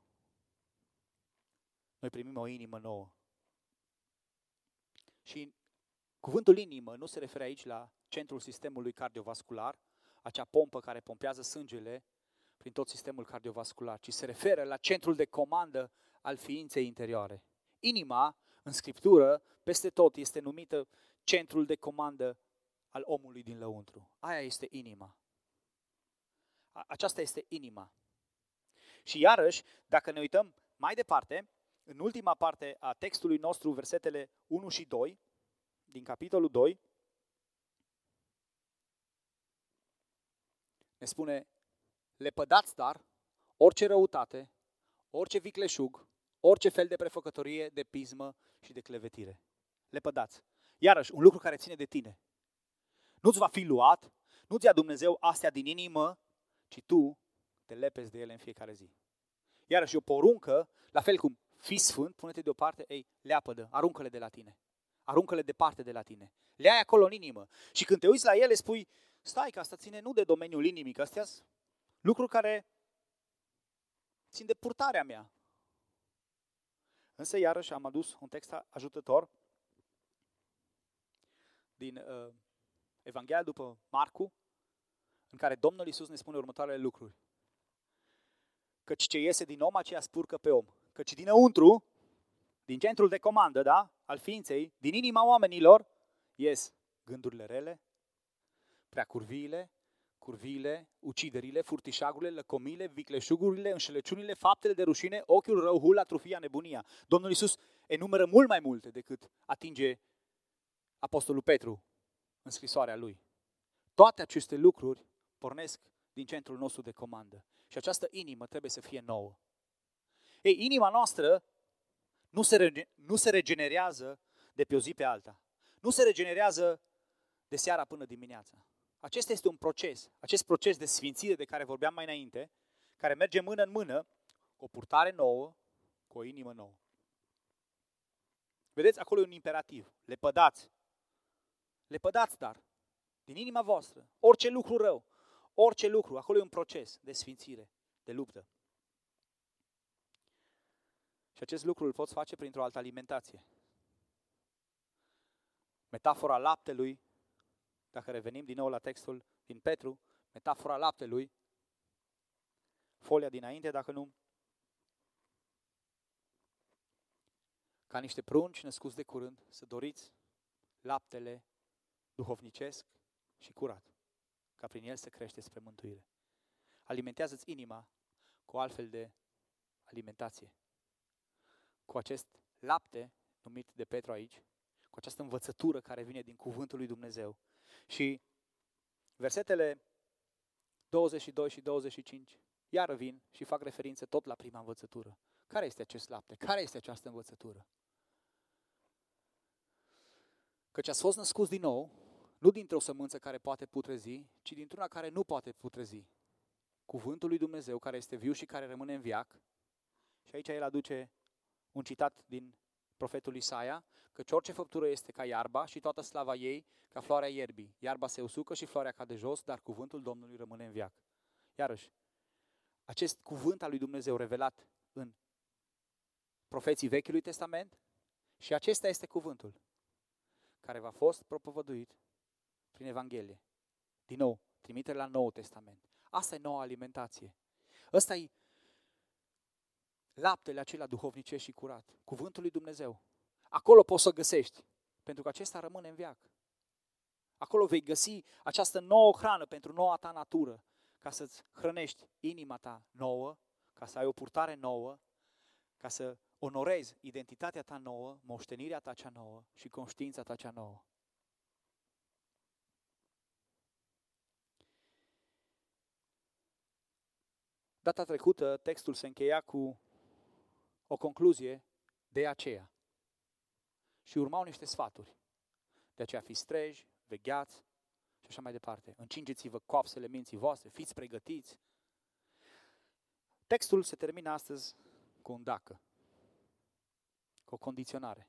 Noi primim o inimă nouă. Și cuvântul inimă nu se referă aici la centrul sistemului cardiovascular, acea pompă care pompează sângele prin tot sistemul cardiovascular, ci se referă la centrul de comandă al ființei interioare. Inima, în Scriptură, peste tot este numită centrul de comandă al omului din lăuntru. Aia este inima. Aceasta este inima. Și iarăși, dacă ne uităm mai departe, în ultima parte a textului nostru, versetele 1 și 2, din capitolul 2, ne spune, lepădați dar orice răutate, orice vicleșug, orice fel de prefăcătorie, de pismă și de clevetire. Lepădați. Iarăși, un lucru care ține de tine. Nu-ți va fi luat, nu-ți ia Dumnezeu astea din inimă, ci tu te lepezi de ele în fiecare zi. Iarăși, o poruncă, la fel cum fii sfânt, pune-te deoparte, ei, leapădă, aruncă-le de la tine. Aruncă-le departe de la tine. Le ai acolo în inimă. Și când te uiți la ele, spui, stai că asta ține nu de domeniul inimii, că astea sunt lucruri care țin de purtarea mea. Însă, iarăși, am adus un text ajutător din Evanghelia după Marcu, în care Domnul Iisus ne spune următoarele lucruri. Căci ce iese din om, aceea spurcă pe om. Căci dinăuntru, din centrul de comandă, da, al ființei, din inima oamenilor, ies gândurile rele, preacurviile, curviile, uciderile, furtișagurile, lăcomile, vicleșugurile, înșelăciunile, faptele de rușine, ochiul rău, hula, trufia, nebunia. Domnul Iisus enumeră mult mai multe decât atinge Apostolul Petru în scrisoarea lui. Toate aceste lucruri pornesc din centrul nostru de comandă. Și această inimă trebuie să fie nouă. Ei, inima noastră nu se regenerează de pe o zi pe alta. Nu se regenerează de seara până dimineața. Acesta este un proces. Acest proces de sfințire de care vorbeam mai înainte, care merge mână în mână cu o purtare nouă, cu o inimă nouă. Vedeți, acolo e un imperativ. Lepădați. Lepădați, dar, din inima voastră, orice lucru rău, orice lucru, acolo e un proces de sfințire, de luptă. Și acest lucru îl poți face printr-o altă alimentație. Metafora laptelui, dacă revenim din nou la textul din Petru, metafora laptelui, folia dinainte, dacă nu, ca niște prunci născuți de curând, să doriți laptele duhovnicesc și curat, ca prin el să creșteți spre mântuire. Alimentează-ți inima cu altfel de alimentație. Cu acest lapte numit de Petru aici, cu această învățătură care vine din cuvântul lui Dumnezeu. Și versetele 22 și 25 iară vin și fac referință tot la prima învățătură. Care este acest lapte? Care este această învățătură? Căci ați fost născuți din nou, nu dintr-o sămânță care poate putrezi, ci dintr-una care nu poate putrezi. Cuvântul lui Dumnezeu care este viu și care rămâne în veac. Și aici el aduce un citat din profetul Isaia, căci orice făptură este ca iarba și toată slava ei ca floarea ierbii. Iarba se usucă și floarea cade jos, dar cuvântul Domnului rămâne în veac. Iarăși, acest cuvânt al lui Dumnezeu revelat în profeții Vechiului Testament și acesta este cuvântul care v-a fost propovăduit prin Evanghelie. Din nou, trimitere la Noul Testament. Asta e noua alimentație. Asta e laptele acela duhovnicesc și curat, cuvântul lui Dumnezeu. Acolo poți să găsești, pentru că acesta rămâne în veac. Acolo vei găsi această nouă hrană pentru noua ta natură, ca să-ți hrănești inima ta nouă, ca să ai o purtare nouă, ca să onorezi identitatea ta nouă, moștenirea ta cea nouă și conștiința ta cea nouă. Data trecută, textul se încheia cu o concluzie, de aceea. și urmau niște sfaturi. De aceea fiți treji, vegheați și așa mai departe. Încingeți-vă coapsele minții voastre, fiți pregătiți. Textul se termină astăzi cu un dacă, cu o condiționare.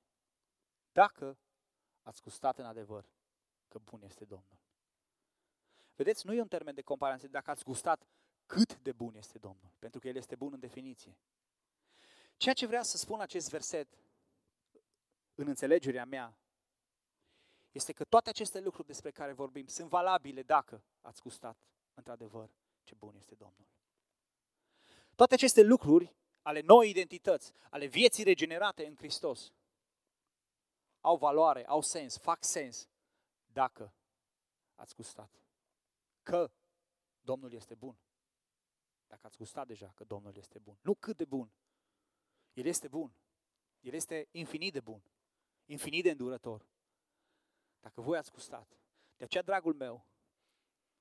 Dacă ați gustat în adevăr că bun este Domnul. Vedeți, nu e un termen de comparație dacă ați gustat cât de bun este Domnul, pentru că El este bun în definiție. Ceea ce vrea să spun acest verset, în înțelegerea mea, este că toate aceste lucruri despre care vorbim sunt valabile dacă ați gustat într-adevăr ce bun este Domnul. Toate aceste lucruri ale noii identități, ale vieții regenerate în Hristos, au valoare, au sens, fac sens dacă ați gustat că Domnul este bun. Dacă ați gustat deja că Domnul este bun. Nu cât de bun. El este bun. El este infinit de bun. Infinit de îndurător. Dacă voi ați gustat. De aceea, dragul meu,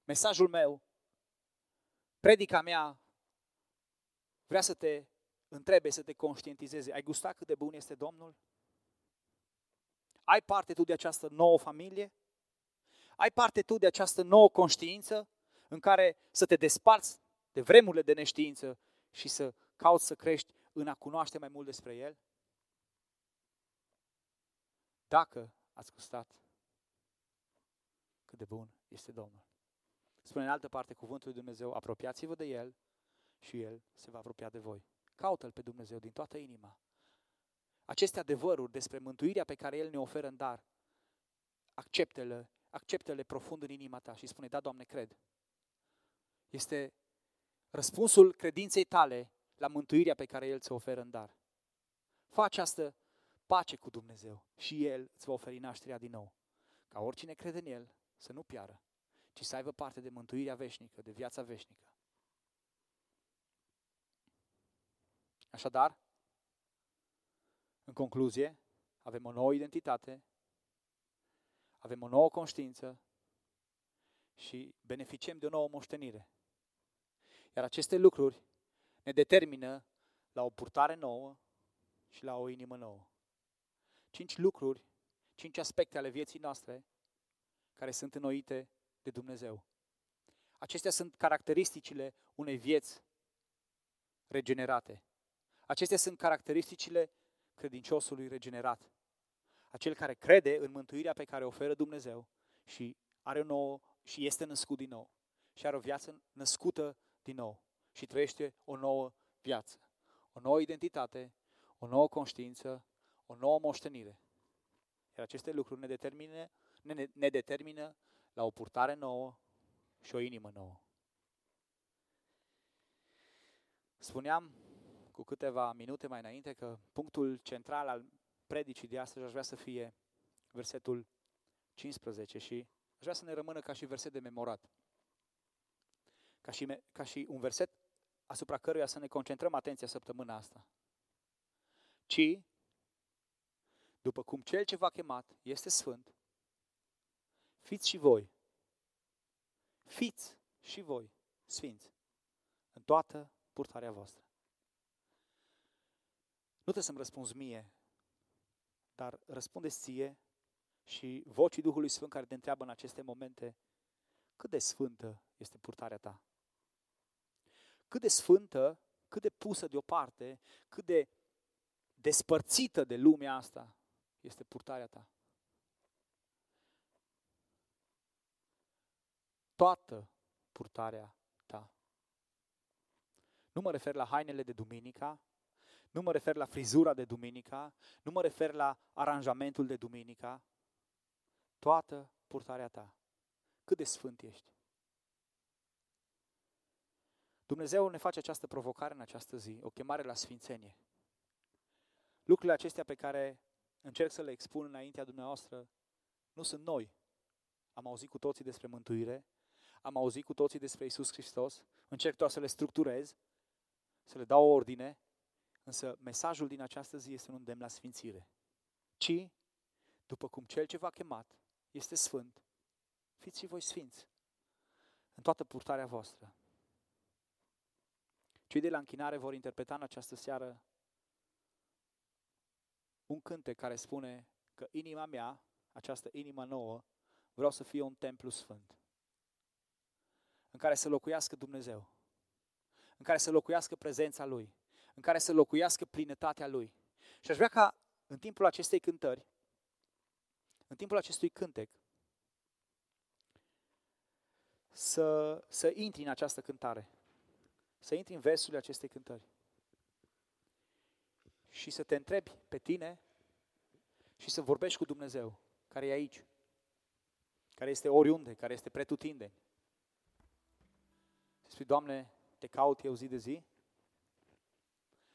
mesajul meu, predica mea, vrea să te întrebe, să te conștientizeze. Ai gustat cât de bun este Domnul? Ai parte tu de această nouă familie? Ai parte tu de această nouă conștiință în care să te desparți de vremurile de neștiință și să cauți să crești în a cunoaște mai mult despre El? Dacă ați gustat cât de bun este Domnul. Spune în altă parte cuvântul lui Dumnezeu, apropiați-vă de El și El se va apropia de voi. Caută-L pe Dumnezeu din toată inima. Aceste adevăruri despre mântuirea pe care El ne oferă în dar, acceptă-le, acceptă-le profund în inima ta și spune, da, Doamne, cred. Este răspunsul credinței tale la mântuirea pe care El ți-o oferă în dar. Fă această pace cu Dumnezeu și El îți va oferi nașterea din nou. Ca oricine crede în El să nu piară, ci să aibă parte de mântuirea veșnică, de viața veșnică. Așadar, în concluzie, avem o nouă identitate, avem o nouă conștiință și beneficiem de o nouă moștenire. Iar aceste lucruri ne determină la o purtare nouă și la o inimă nouă. 5 aspecte ale vieții noastre care sunt înnoite de Dumnezeu. Acestea sunt caracteristicile unei vieți regenerate. Acestea sunt caracteristicile credinciosului regenerat. Acel care crede în mântuirea pe care o oferă Dumnezeu și are o nouă și este născut din nou și are o viață născută din nou și trăiește o nouă viață, o nouă identitate, o nouă conștiință, o nouă moștenire. Iar aceste lucruri ne determină la o purtare nouă și o inimă nouă. Spuneam cu câteva minute mai înainte că punctul central al predicii de astăzi aș vrea să fie versetul 15 și aș vrea să ne rămână ca și verset de memorat. Ca și un verset asupra căruia să ne concentrăm atenția săptămâna asta. Ci, după cum Cel ce v-a chemat este sfânt, fiți și voi sfinți în toată purtarea voastră. Nu trebuie să-mi răspunzi mie, dar răspundeți ție și vocii Duhului Sfânt care te întreabă în aceste momente cât de sfântă este purtarea ta. Cât de sfântă, cât de pusă deoparte, cât de despărțită de lumea asta este purtarea ta. Toată purtarea ta. Nu mă refer la hainele de duminica, nu mă refer la frizura de duminica, nu mă refer la aranjamentul de duminica. Toată purtarea ta. Cât de sfânt ești. Dumnezeu ne face această provocare în această zi, o chemare la sfințenie. Lucrurile acestea pe care încerc să le expun înaintea dumneavoastră nu sunt noi. Am auzit cu toții despre mântuire, am auzit cu toții despre Iisus Hristos, încerc doar să le structurez, să le dau ordine, însă mesajul din această zi este un îndemn la sfințire. Ci, după cum Cel ce v-a chemat este sfânt, fiți și voi sfinți în toată purtarea voastră. Cei de la închinare vor interpreta în această seară un cântec care spune că inima mea, această inimă nouă, vreau să fie un templu sfânt, în care să locuiască Dumnezeu, în care să locuiască prezența Lui, în care să locuiască plinătatea Lui. Și aș vrea ca în timpul acestei cântări, în timpul acestui cântec, să intri în această cântare, să intri în versurile acestei cântări și să te întrebi pe tine și să vorbești cu Dumnezeu, care e aici, care este oriunde, care este pretutindeni. Să spui, Doamne, te caut eu zi de zi?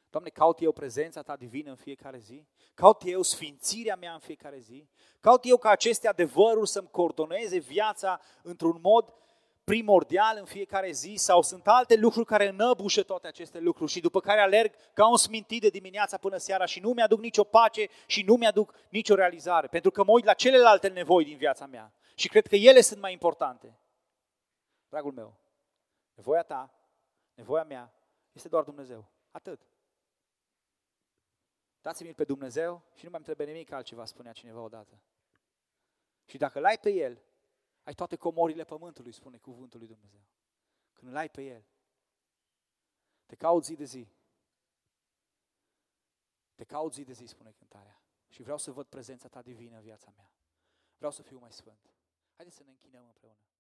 Doamne, caut eu prezența Ta divină în fiecare zi? Caut eu sfințirea mea în fiecare zi? Caut eu ca aceste adevăruri să-mi coordoneze viața într-un mod primordial în fiecare zi? Sau sunt alte lucruri care înăbușă toate aceste lucruri și după care alerg ca un smintit de dimineața până seara și nu mi-aduc nicio pace și nu mi-aduc nicio realizare? Pentru că mă uit la celelalte nevoi din viața mea și cred că ele sunt mai importante. Dragul meu, nevoia ta, nevoia mea, este doar Dumnezeu. Atât. Dați-mi pe Dumnezeu și nu mai întrebe nimic altceva, spunea cineva odată. Și dacă l-ai pe El, ai toate comorile pământului, spune cuvântul lui Dumnezeu. Când l-ai pe El, te caut zi de zi. Te caut zi de zi, spune cântarea. Și vreau să văd prezența Ta divină în viața mea. Vreau să fiu mai sfânt. Haideți să ne închinăm împreună.